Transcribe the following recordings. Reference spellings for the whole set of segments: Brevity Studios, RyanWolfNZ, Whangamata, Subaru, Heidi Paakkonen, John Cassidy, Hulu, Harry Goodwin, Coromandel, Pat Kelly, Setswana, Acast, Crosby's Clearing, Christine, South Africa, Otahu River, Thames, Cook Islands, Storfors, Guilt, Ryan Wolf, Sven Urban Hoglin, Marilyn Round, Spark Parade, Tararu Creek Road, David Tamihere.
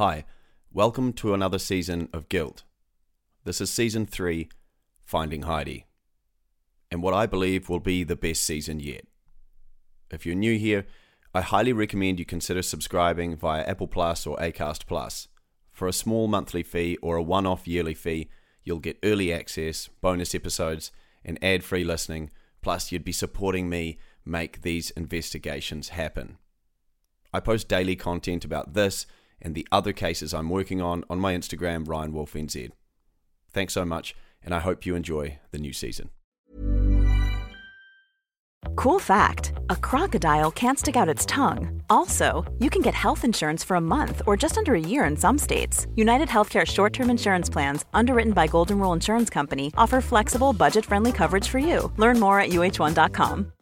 Hi, welcome to another season of Guilt. This is Season 3, Finding Heidi, and what I believe will be the best season yet. If you're new here, I highly recommend you consider subscribing via Apple Plus or Acast Plus. For a small monthly fee or a one-off yearly fee, you'll get early access, bonus episodes, and ad-free listening, plus you'd be supporting me make these investigations happen. I post daily content about this and the other cases I'm working on my Instagram, RyanWolfNZ. Thanks so much, and I hope you enjoy the new season. Cool fact, a crocodile can't stick out its tongue. Also, you can get health insurance for a month or just under a year in some states. United Healthcare short-term insurance plans, underwritten by Golden Rule Insurance Company, offer flexible, budget-friendly coverage for you. Learn more at uh1.com.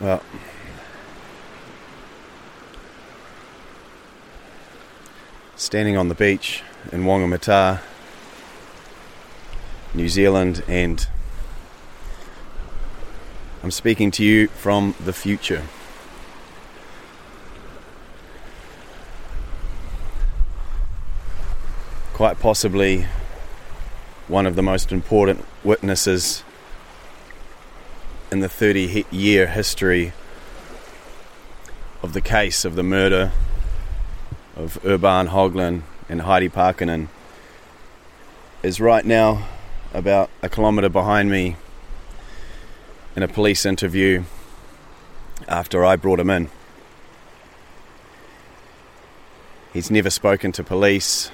Well, standing on the beach in Whangamata, New Zealand, and I'm speaking to you from the future. Quite possibly one of the most important witnesses in the 30-year history of the case of the murder of Urban Hoglin and Heidi Paakkonen is right now about a kilometre behind me in a police interview after I brought him in. He's never spoken to police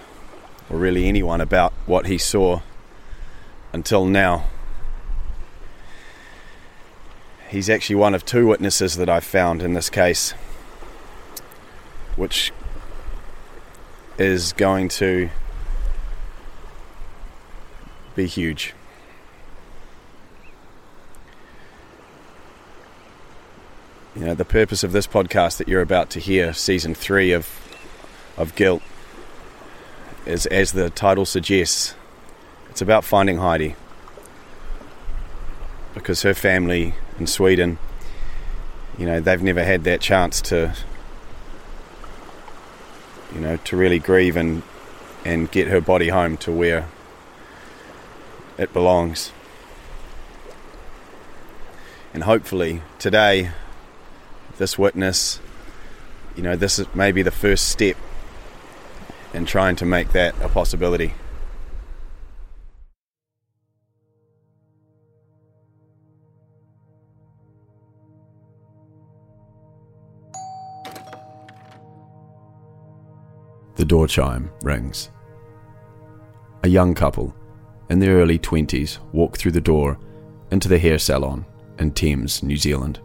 or really anyone about what he saw until now. He's actually one of two witnesses that I've found in this case, which is going to be huge. You know, the purpose of this podcast that you're about to hear, Season 3 of Guilt, is, as the title suggests, it's about finding Heidi, because her family in Sweden, you know, they've never had that chance to, you know, to really grieve and get her body home to where it belongs. And hopefully today, this witness, you know, this is maybe the first step in trying to make that a possibility. The door chime rings. A young couple, in their early 20s, walk through the door into the hair salon in Thames, New Zealand.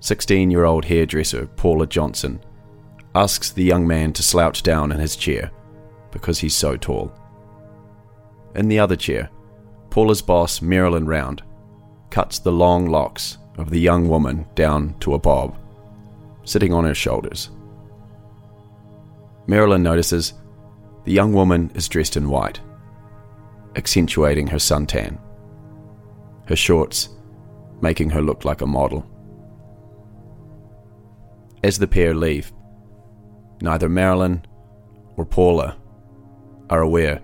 16-year-old hairdresser Paula Johnson asks the young man to slouch down in his chair because he's so tall. In the other chair, Paula's boss Marilyn Round cuts the long locks of the young woman down to a bob, sitting on her shoulders. Marilyn notices the young woman is dressed in white, accentuating her suntan, her shorts making her look like a model. As the pair leave, neither Marilyn or Paula are aware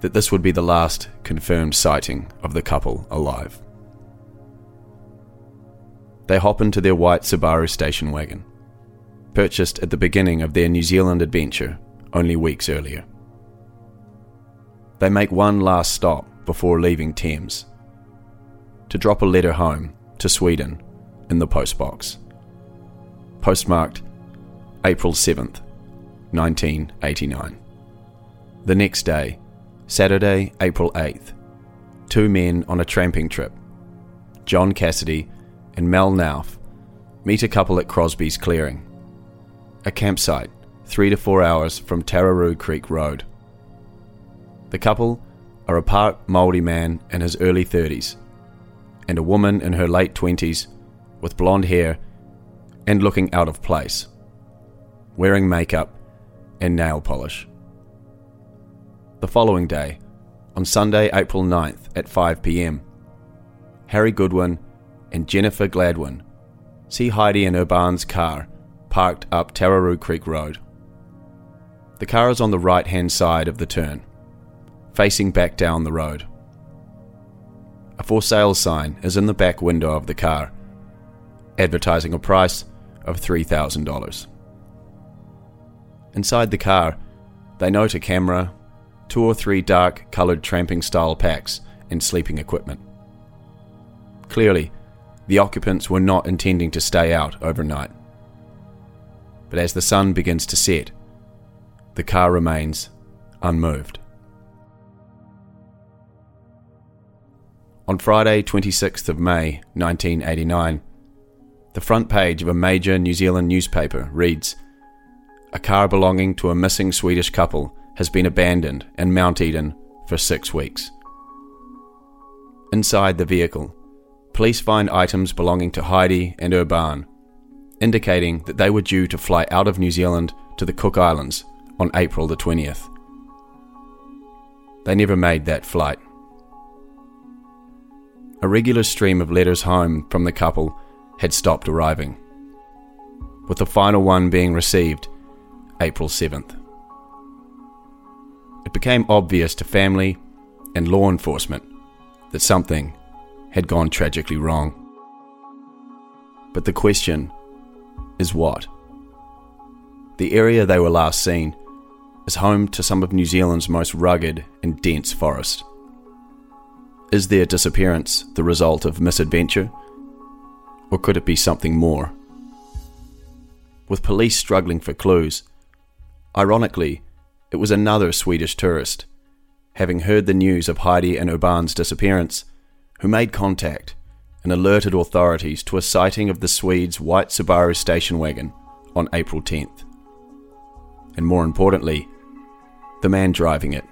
that this would be the last confirmed sighting of the couple alive. They hop into their white Subaru station wagon, purchased at the beginning of their New Zealand adventure only weeks earlier. They make one last stop before leaving Thames, to drop a letter home to Sweden in the postbox, postmarked April 7th, 1989. The next day, Saturday, April 8th, two men on a tramping trip, John Cassidy and Mel Nauf, meet a couple at Crosby's Clearing, a campsite 3 to 4 hours from Tararu Creek Road. The couple are a part Māori man in his early 30s and a woman in her late 20s with blonde hair and looking out of place, wearing makeup and nail polish. The following day, on Sunday, April 9th at 5 p.m, Harry Goodwin and Jennifer Gladwin see Heidi in Urban's car parked up Tararu Creek Road. The car is on the right-hand side of the turn, facing back down the road. A for sale sign is in the back window of the car, advertising a price of $3,000. Inside the car, they note a camera, 2 or 3 dark-coloured tramping-style packs and sleeping equipment. Clearly, the occupants were not intending to stay out overnight. But as the sun begins to set, the car remains unmoved. On Friday, 26th of May, 1989, the front page of a major New Zealand newspaper reads, "A car belonging to a missing Swedish couple has been abandoned in Mount Eden for 6 weeks. Inside the vehicle, police find items belonging to Heidi and Urban, indicating that they were due to fly out of New Zealand to the Cook Islands on April the 20th. They never made that flight." A regular stream of letters home from the couple had stopped arriving, with the final one being received April 7th. It became obvious to family and law enforcement that something had gone tragically wrong. But the question is what? The area they were last seen is home to some of New Zealand's most rugged and dense forest. Is their disappearance the result of misadventure, or could it be something more? With police struggling for clues, ironically, it was another Swedish tourist, having heard the news of Heidi and Urban's disappearance, who made contact and alerted authorities to a sighting of the Swede's white Subaru station wagon on April 10th. And more importantly, the man driving it,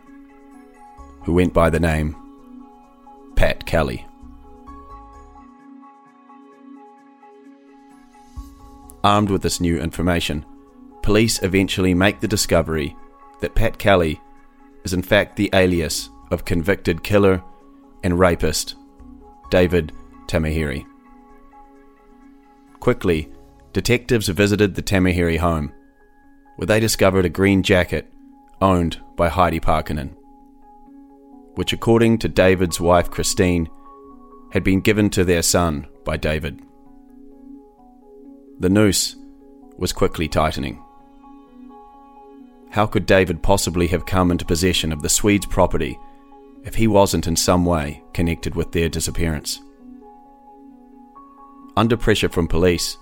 who went by the name Pat Kelly. Armed with this new information, police eventually make the discovery that Pat Kelly is in fact the alias of convicted killer and rapist David Tamihere. Quickly, detectives visited the Tamihere home, where they discovered a green jacket owned by Heidi Paakkonen, which, according to David's wife Christine, had been given to their son by David. The noose was quickly tightening. How could David possibly have come into possession of the Swede's property if he wasn't in some way connected with their disappearance? Under pressure from police,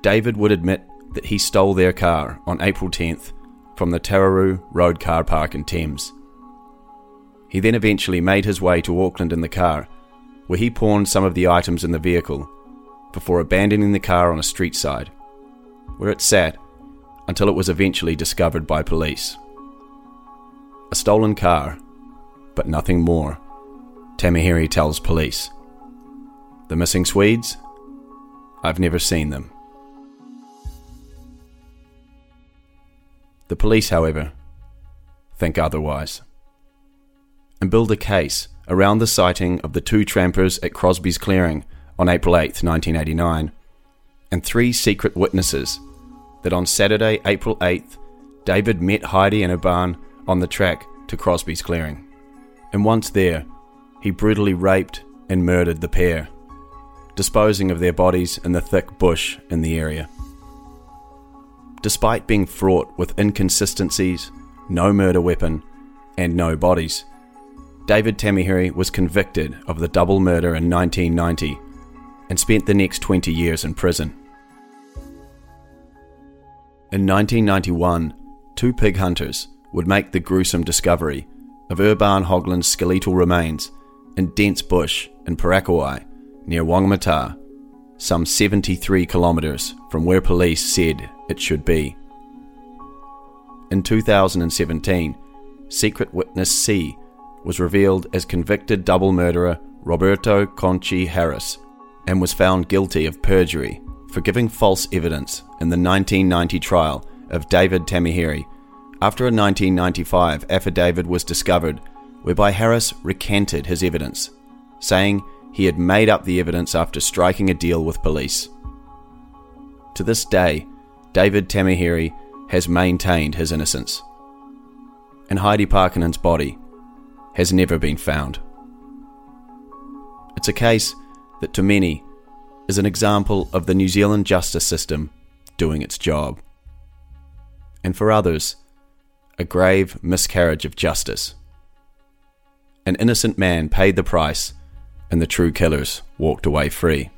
David would admit that he stole their car on April 10th from the Tararu Road car park in Thames. He then eventually made his way to Auckland in the car, where he pawned some of the items in the vehicle before abandoning the car on a street side, where it sat until it was eventually discovered by police. A stolen car, but nothing more, Tamihere tells police. The missing Swedes? I've never seen them. The police, however, think otherwise, and build a case around the sighting of the 2 trampers at Crosby's Clearing on April 8, 1989, and 3 secret witnesses that on Saturday, April 8th, David met Heidi and Urban on the track to Crosby's Clearing, and once there, he brutally raped and murdered the pair, disposing of their bodies in the thick bush in the area. Despite being fraught with inconsistencies, no murder weapon, and no bodies, David Tamihere was convicted of the double murder in 1990 and spent the next 20 years in prison. In 1991, 2 pig hunters would make the gruesome discovery of Urban Hoglin's skeletal remains in dense bush in Parakiwai near Whangamata, some 73 kilometres from where police said it should be. In 2017, secret witness C was revealed as convicted double murderer Roberto Conchi Harris, and was found guilty of perjury for giving false evidence in the 1990 trial of David Tamihere after a 1995 affidavit was discovered whereby Harris recanted his evidence, saying he had made up the evidence after striking a deal with police. To this day, David Tamihere has maintained his innocence, and Heidi Paakkonen's body has never been found. It's a case that to many is an example of the New Zealand justice system doing its job, and for others, a grave miscarriage of justice. An innocent man paid the price, and the true killers walked away free.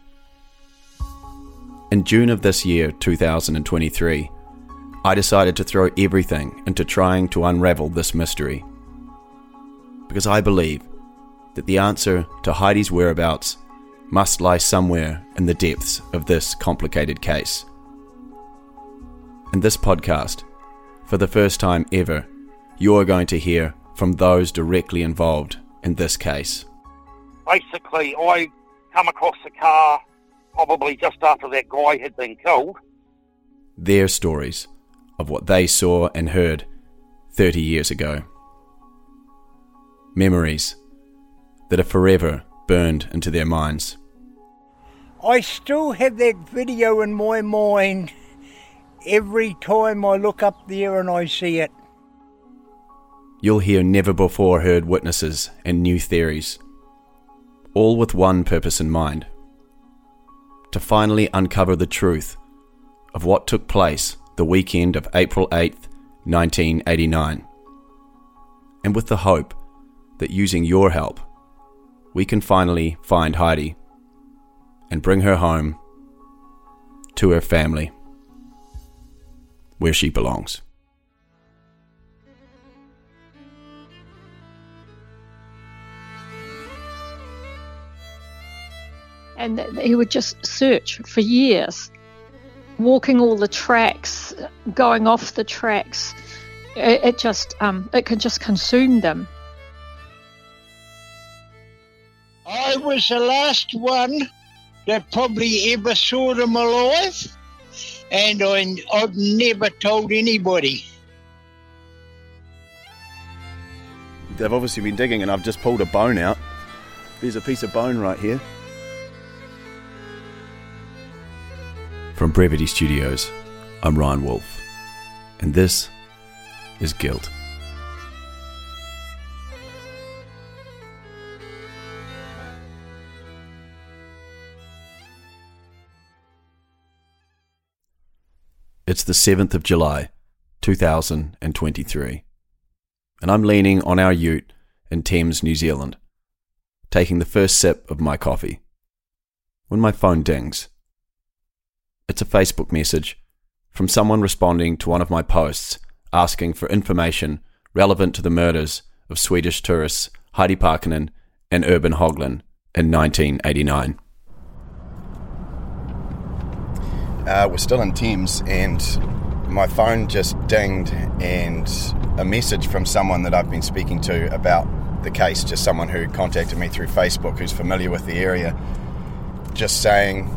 In June of this year, 2023, I decided to throw everything into trying to unravel this mystery, because I believe that the answer to Heidi's whereabouts must lie somewhere in the depths of this complicated case. In this podcast, for the first time ever, you're going to hear from those directly involved in this case. Basically, I come across the car probably just after that guy had been killed. Their stories of what they saw and heard 30 years ago. Memories that are forever burned into their minds. I still have that video in my mind every time I look up there and I see it. You'll hear never-before-heard witnesses and new theories, all with one purpose in mind: to finally uncover the truth of what took place the weekend of April 8th, 1989, and with the hope that using your help, we can finally find Heidi and bring her home to her family, where she belongs. And he would just search for years, walking all the tracks, going off the tracks. It could just consume them. I was the last one that probably ever saw them alive, and I've never told anybody. They've obviously been digging, and I've just pulled a bone out. There's a piece of bone right here. From Brevity Studios, I'm Ryan Wolf, and this is Guilt. It's the 7th of July, 2023, and I'm leaning on our ute in Thames, New Zealand, taking the first sip of my coffee, when my phone dings. It's a Facebook message from someone responding to one of my posts asking for information relevant to the murders of Swedish tourists Heidi Paakkonen and Urban Hoglin in 1989. We're still in Thames, and my phone just dinged, and a message from someone that I've been speaking to about the case, just someone who contacted me through Facebook who's familiar with the area, just saying,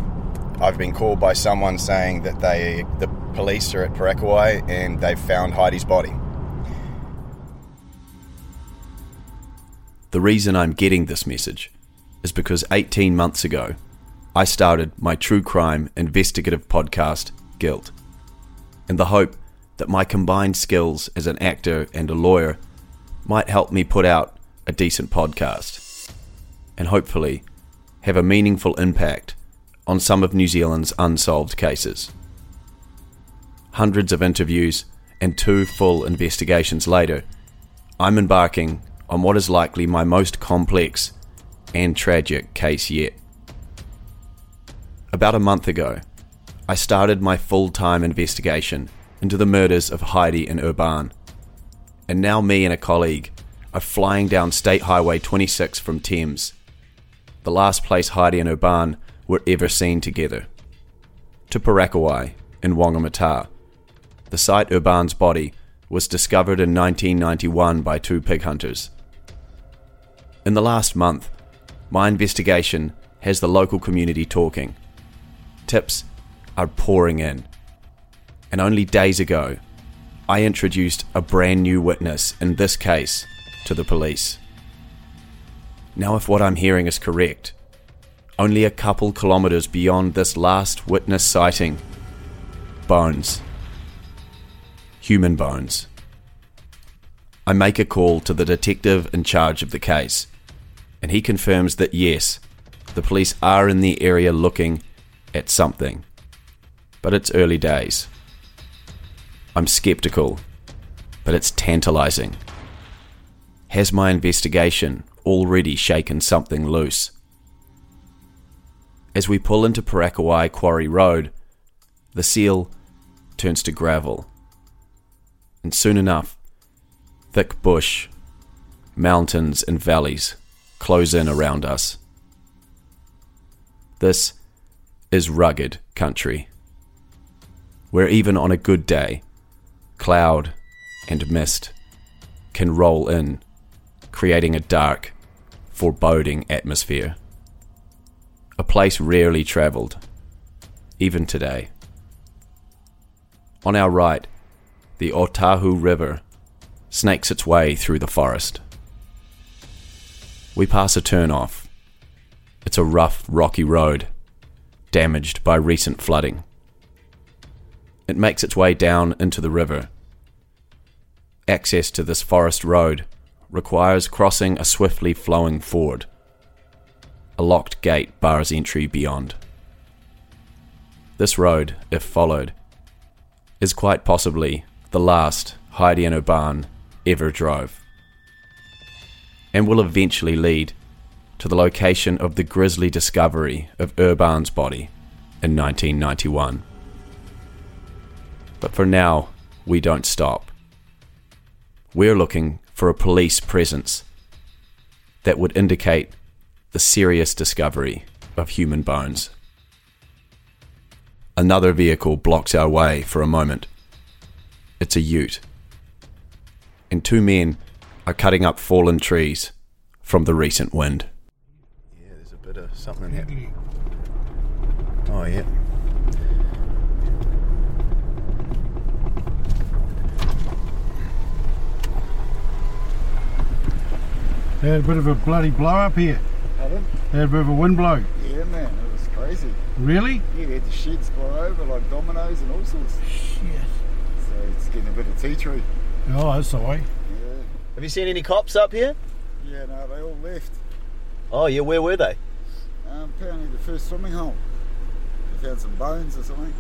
I've been called by someone saying that the police are at Parakiwai and they've found Heidi's body. The reason I'm getting this message is because 18 months ago, I started my true crime investigative podcast, Guilt, in the hope that my combined skills as an actor and a lawyer might help me put out a decent podcast and hopefully have a meaningful impact on some of New Zealand's unsolved cases. Hundreds of interviews and 2 full investigations later, I'm embarking on what is likely my most complex and tragic case yet. About a month ago, I started my full-time investigation into the murders of Heidi and Urban, and now me and a colleague are flying down State Highway 26 from Thames, the last place Heidi and Urban were ever seen together, to Parakiwai in Whangamata, the site Urban's body was discovered in 1991 by 2 pig hunters. In the last month, my investigation has the local community talking. Tips are pouring in. And only days ago, I introduced a brand new witness in this case to the police. Now, if what I'm hearing is correct, only a couple kilometres beyond this last witness sighting, bones. Human bones. I make a call to the detective in charge of the case, and he confirms that yes, the police are in the area looking at something. But it's early days. I'm sceptical, but it's tantalising. Has my investigation already shaken something loose? As we pull into Parakiwai Quarry Road, the seal turns to gravel. And soon enough, thick bush, mountains and valleys close in around us. This is rugged country, where even on a good day, cloud and mist can roll in, creating a dark, foreboding atmosphere. A place rarely travelled, even today. On our right, the Otahu River snakes its way through the forest. We pass a turn-off. It's a rough, rocky road, damaged by recent flooding. It makes its way down into the river. Access to this forest road requires crossing a swiftly flowing ford. A locked gate bars entry beyond. This road, if followed, is quite possibly the last Heidi and Urban ever drove, and will eventually lead to the location of the grisly discovery of Urban's body in 1991. But for now, we don't stop. We're looking for a police presence that would indicate the serious discovery of human bones. Another vehicle blocks our way for a moment. It's a ute, and two men are cutting up fallen trees from the recent wind. Yeah, there's a bit of something happening. Oh, yeah. They had a bit of a bloody blow up here. Pardon? They had a bit of a wind blow. Yeah, man, it was crazy. Really? Yeah, they had the sheds blow over like dominoes and all sorts. Shit. So it's getting a bit of tea tree. Oh, that's all right. Yeah. Have you seen any cops up here? Yeah, no, they all left. Oh, yeah, where were they? Apparently the first swimming hole. They found some bones or something.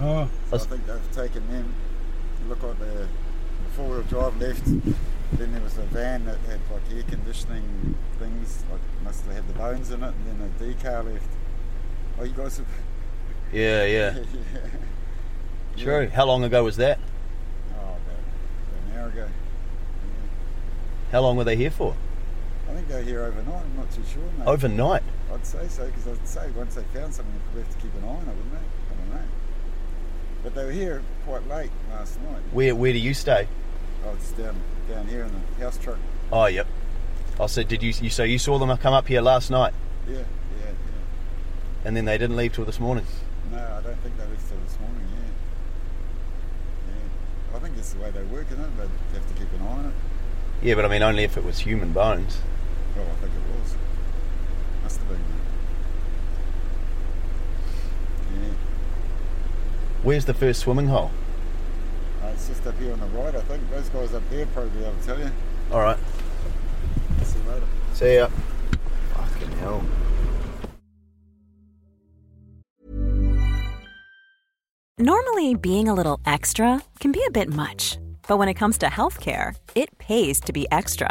Oh. So I think they've taken them. It looked like the four-wheel drive left. Then there was a van that had like air conditioning things, like must have had the bones in it, and then a D-car left. Oh, you guys have... Yeah. Yeah. True. Yeah. How long ago was that? Oh, about an hour ago. Yeah. How long were they here for? I think they were here overnight, I'm not too sure, mate. Overnight? I'd say so, because I'd say once they found something, they'd have to keep an eye on it, wouldn't they? I don't know. But they were here quite late last night. Where do you stay? Oh, it's down here in the house truck. Oh, yep. Oh, so did you? So you saw them come up here last night? Yeah. And then they didn't leave till this morning? No, I don't think they left till this morning. Yeah. I think that's the way they work, isn't it? They have to keep an eye on it. Yeah, but I mean, only if it was human bones. Well, I think it was. Must have been. Yeah. Where's the first swimming hole? It's just up here on the right, I think. Those guys up there probably I'll tell you. Alright. See you later. See ya. Fucking hell. Normally, being a little extra can be a bit much. But when it comes to healthcare, it pays to be extra.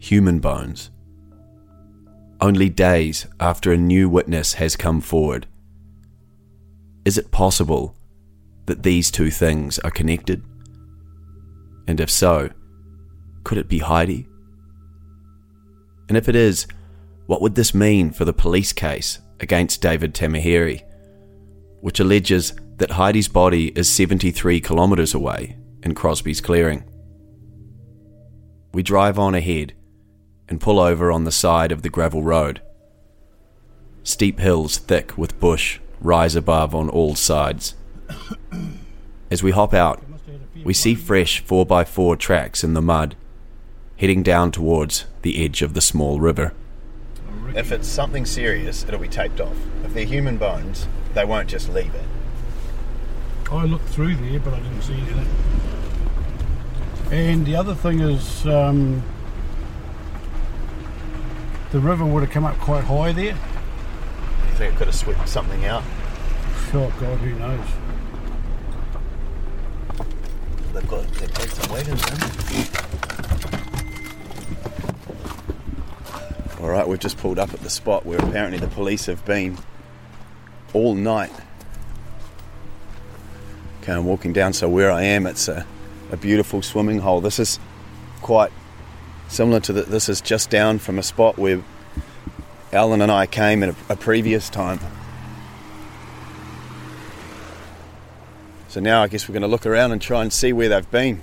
Human bones. only days after a new witness has come forward. Is it possible that these two things are connected? And if so, could it be Heidi? And if it is, what would this mean for the police case against David Tamihere, which alleges that Heidi's body is 73 kilometres away in Crosby's Clearing? We drive on ahead and pull over on the side of the gravel road. Steep hills thick with bush rise above on all sides. As we hop out, we see fresh 4x4 tracks in the mud, heading down towards the edge of the small river. If it's something serious, it'll be taped off. If they're human bones, they won't just leave it. I looked through there, but I didn't see anything. And the other thing is, the river would have come up quite high there. You think it could have swept something out? Oh God, who knows? They've got some weight in them. All right, we've just pulled up at the spot where apparently the police have been all night. Okay, I'm walking down, so where I am, it's a beautiful swimming hole. This is quite similar to this is just down from a spot where Alan and I came in a previous time. So now I guess we're going to look around and try and see where they've been.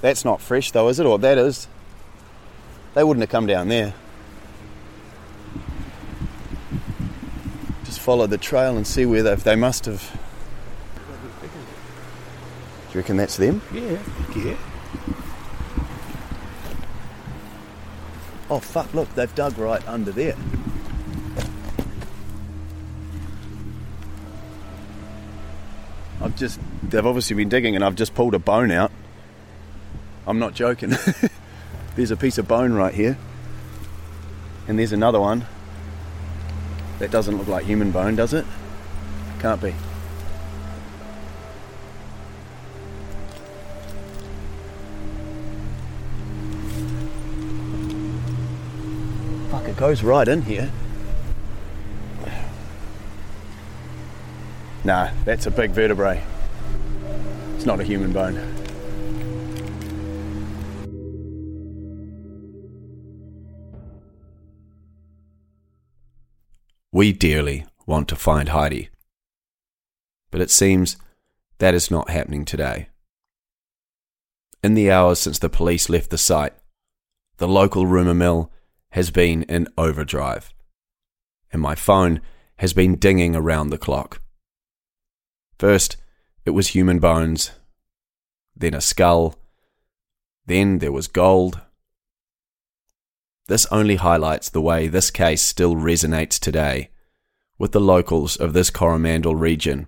That's not fresh though, is it? Or that is. They wouldn't have come down there. Just follow the trail and see where they must have. Do you reckon that's them? Yeah. Oh, fuck, look, they've dug right under there. They've obviously been digging and I've just pulled a bone out. I'm not joking. There's a piece of bone right here. And there's another one. That doesn't look like human bone, does it? Can't be. Goes right in here. Nah, that's a big vertebrae. It's not a human bone. We dearly want to find Heidi, but it seems that is not happening today. In the hours since the police left the site, the local rumour mill has been in overdrive, and my phone has been dinging around the clock. First, it was human bones, then a skull, then there was gold. This only highlights the way this case still resonates today with the locals of this Coromandel region,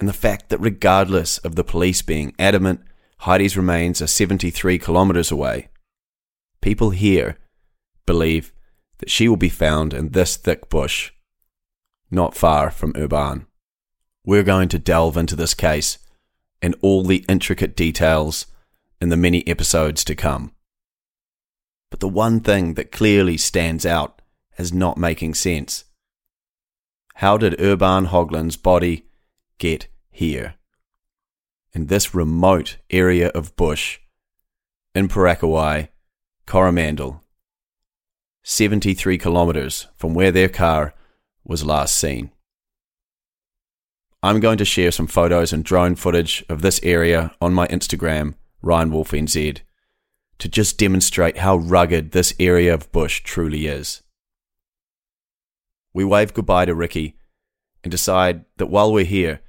and the fact that regardless of the police being adamant Heidi's remains are 73 kilometres away, people here believe that she will be found in this thick bush, not far from Urban. We're going to delve into this case and all the intricate details in the many episodes to come. But the one thing that clearly stands out as not making sense. How did Urban Hoglin's body get here? In this remote area of bush, in Parakiwai, Coromandel, 73 kilometres from where their car was last seen. I'm going to share some photos and drone footage of this area on my Instagram, RyanWolfNZ, to just demonstrate how rugged this area of bush truly is. We wave goodbye to Ricky and decide that while we're here,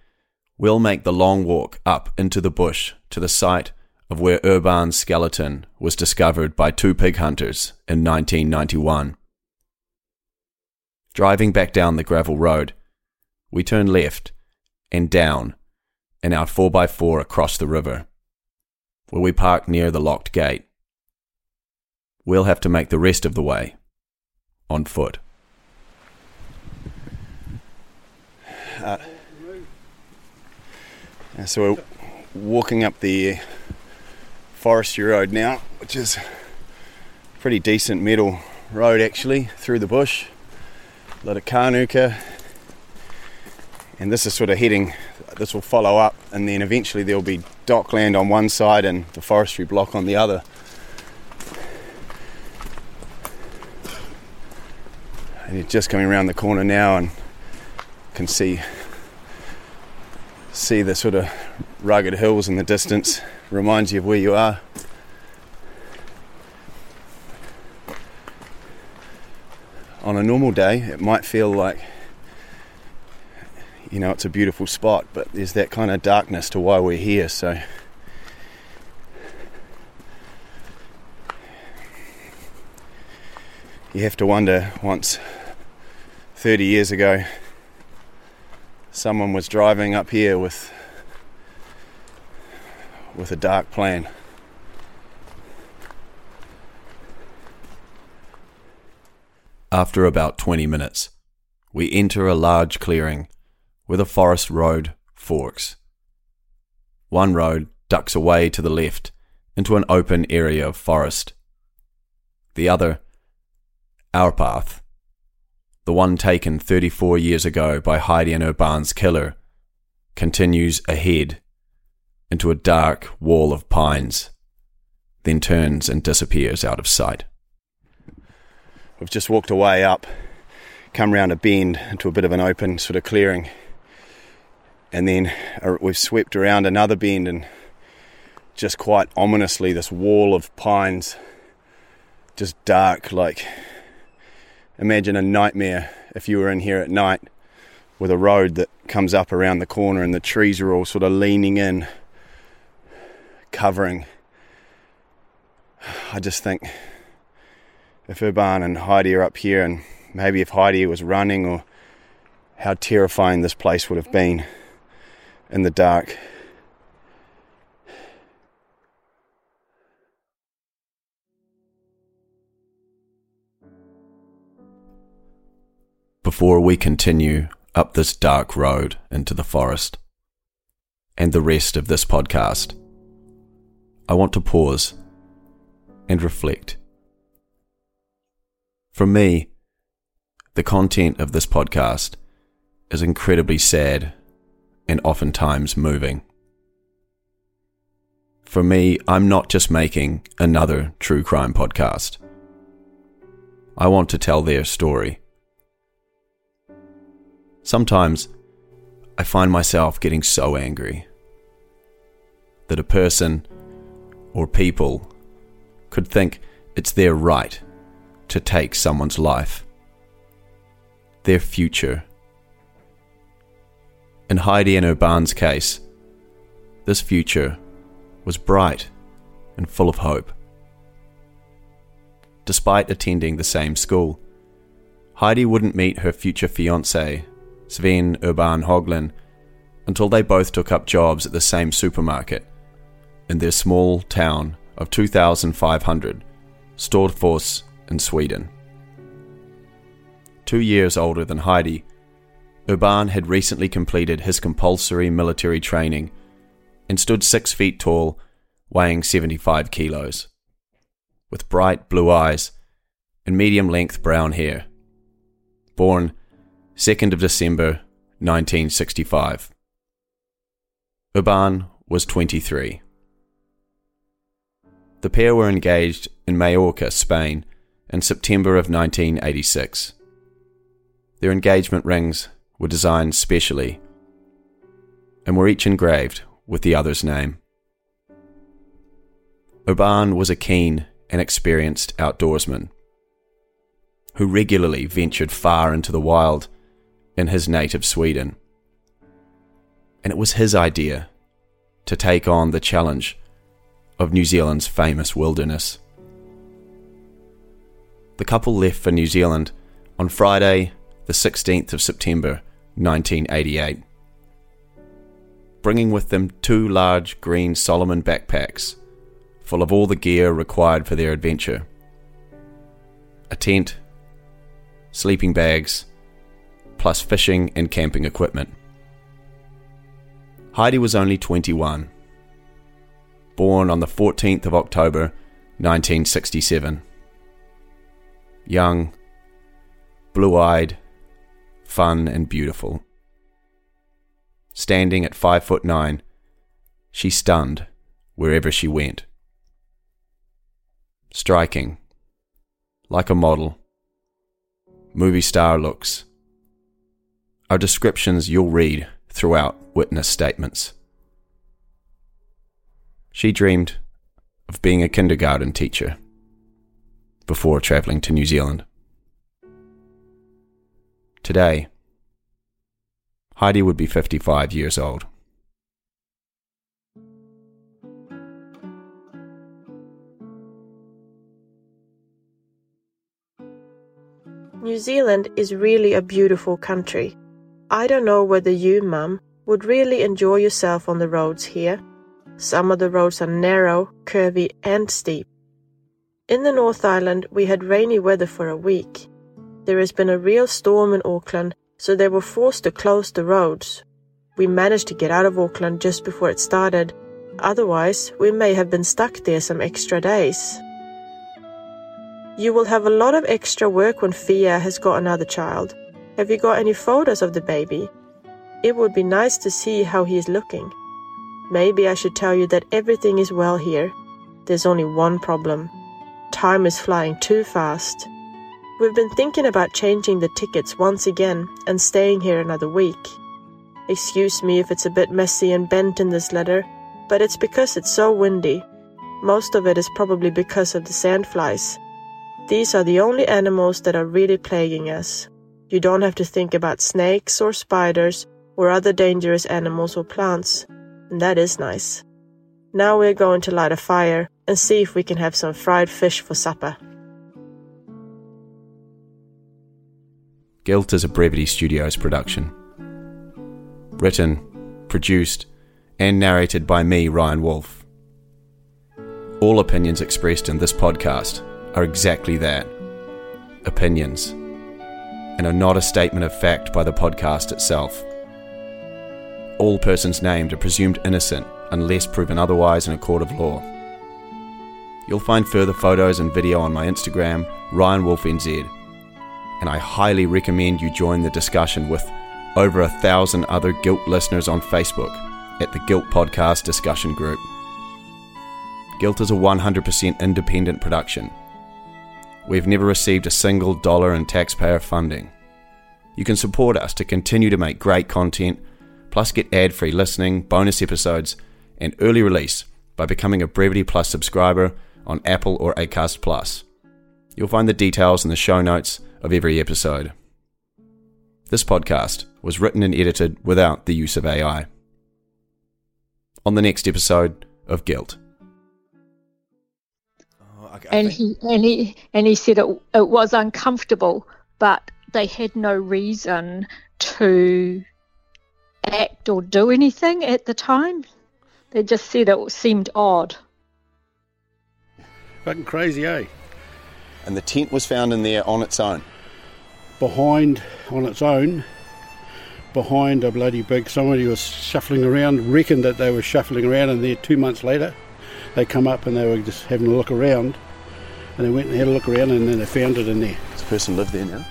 we'll make the long walk up into the bush to the site of where Urban's skeleton was discovered by two pig hunters in 1991. Driving back down the gravel road, we turn left and down in our 4x4 across the river, where we park near the locked gate. We'll have to make the rest of the way on foot. So we're walking up the Forestry Road now, which is pretty decent metal road actually, through the bush, a lot of kānuka, and this is sort of heading, this will follow up, and then eventually there'll be dockland on one side and the forestry block on the other. And you're just coming around the corner now and can see the sort of rugged hills in the distance, reminds you of where you are. On a normal day, it might feel like, you know, it's a beautiful spot, but there's that kind of darkness to why we're here, so you have to wonder, once 30 years ago someone was driving up here with a dark plan. After about 20 minutes, we enter a large clearing where a forest road forks. One road ducks away to the left into an open area of forest. The other, our path, the one taken 34 years ago by Heidi and Urban's killer, continues ahead into a dark wall of pines, then turns and disappears out of sight. We've just walked away up, come round a bend into a bit of an open sort of clearing, and then we've swept around another bend, and just quite ominously this wall of pines, just dark, like imagine a nightmare if you were in here at night, with a road that comes up around the corner and the trees are all sort of leaning in, covering. I just think if Urban and Heidi are up here, and maybe if Heidi was running, or how terrifying this place would have been in the dark. Before we continue up this dark road into the forest, and the rest of this podcast, I want to pause and reflect. For me, the content of this podcast is incredibly sad and oftentimes moving. For me, I'm not just making another true crime podcast. I want to tell their story. Sometimes I find myself getting so angry that a person or people could think it's their right to take someone's life, their future. In Heidi and Urban's case, this future was bright and full of hope. Despite attending the same school, Heidi wouldn't meet her future fiancé, Sven Urban Hoglin, until they both took up jobs at the same supermarket in their small town of 2,500, Storfors in Sweden. 2 years older than Heidi, Urban had recently completed his compulsory military training and stood 6 feet tall, weighing 75 kilos, with bright blue eyes and medium-length brown hair. Born 2nd of December 1965. Urban was 23. The pair were engaged in Majorca, Spain, in September of 1986. Their engagement rings were designed specially and were each engraved with the other's name. Urban was a keen and experienced outdoorsman who regularly ventured far into the wild in his native Sweden. And it was his idea to take on the challenge of New Zealand's famous wilderness. The couple left for New Zealand on Friday, the 16th of September, 1988, bringing with them 2 large green Solomon backpacks full of all the gear required for their adventure. A tent, sleeping bags, plus fishing and camping equipment. Heidi was only 21, born on the 14th of October, 1967. young, blue-eyed, fun and beautiful. Standing at 5'9", she stunned wherever she went. Striking, like a model, movie star looks, are descriptions you'll read throughout witness statements. She dreamed of being a kindergarten teacher before travelling to New Zealand. Today, Heidi would be 55 years old. New Zealand is really a beautiful country. I don't know whether you, Mum, would really enjoy yourself on the roads here. Some of the roads are narrow, curvy and steep. In the North Island, we had rainy weather for a week. There has been a real storm in Auckland, so they were forced to close the roads. We managed to get out of Auckland just before it started. Otherwise, we may have been stuck there some extra days. You will have a lot of extra work when Fia has got another child. Have you got any photos of the baby? It would be nice to see how he is looking. Maybe I should tell you that everything is well here. There's only one problem. Time is flying too fast. We've been thinking about changing the tickets once again and staying here another week. Excuse me if it's a bit messy and bent in this letter, but it's because it's so windy. Most of it is probably because of the sandflies. These are the only animals that are really plaguing us. You don't have to think about snakes or spiders or other dangerous animals or plants, and that is nice. Now we're going to light a fire and see if we can have some fried fish for supper. Guilt is a Brevity Studios production. Written, produced, and narrated by me, Ryan Wolfe. All opinions expressed in this podcast are exactly that, opinions, and are not a statement of fact by the podcast itself. All persons named are presumed innocent unless proven otherwise in a court of law. You'll find further photos and video on my Instagram, RyanWolfNZ, and I highly recommend you join the discussion with over 1,000 other Guilt listeners on Facebook at the Guilt Podcast Discussion Group. Guilt is a 100% independent production. We've never received a single dollar in taxpayer funding. You can support us to continue to make great content, plus get ad-free listening, bonus episodes, and early release by becoming a Brevity Plus subscriber on Apple or Acast Plus. You'll find the details in the show notes of every episode. This podcast was written and edited without the use of AI. On the next episode of Guilt. He said it was uncomfortable, but they had no reason to act or do anything at the time. They just said it seemed odd. Fucking crazy, eh? And the tent was found in there on its own? Behind a bloody big, somebody was shuffling around, reckoned that they were shuffling around in there 2 months later. They come up and they were just having a look around. And they went and had a look around and then they found it in there. This person lived there now?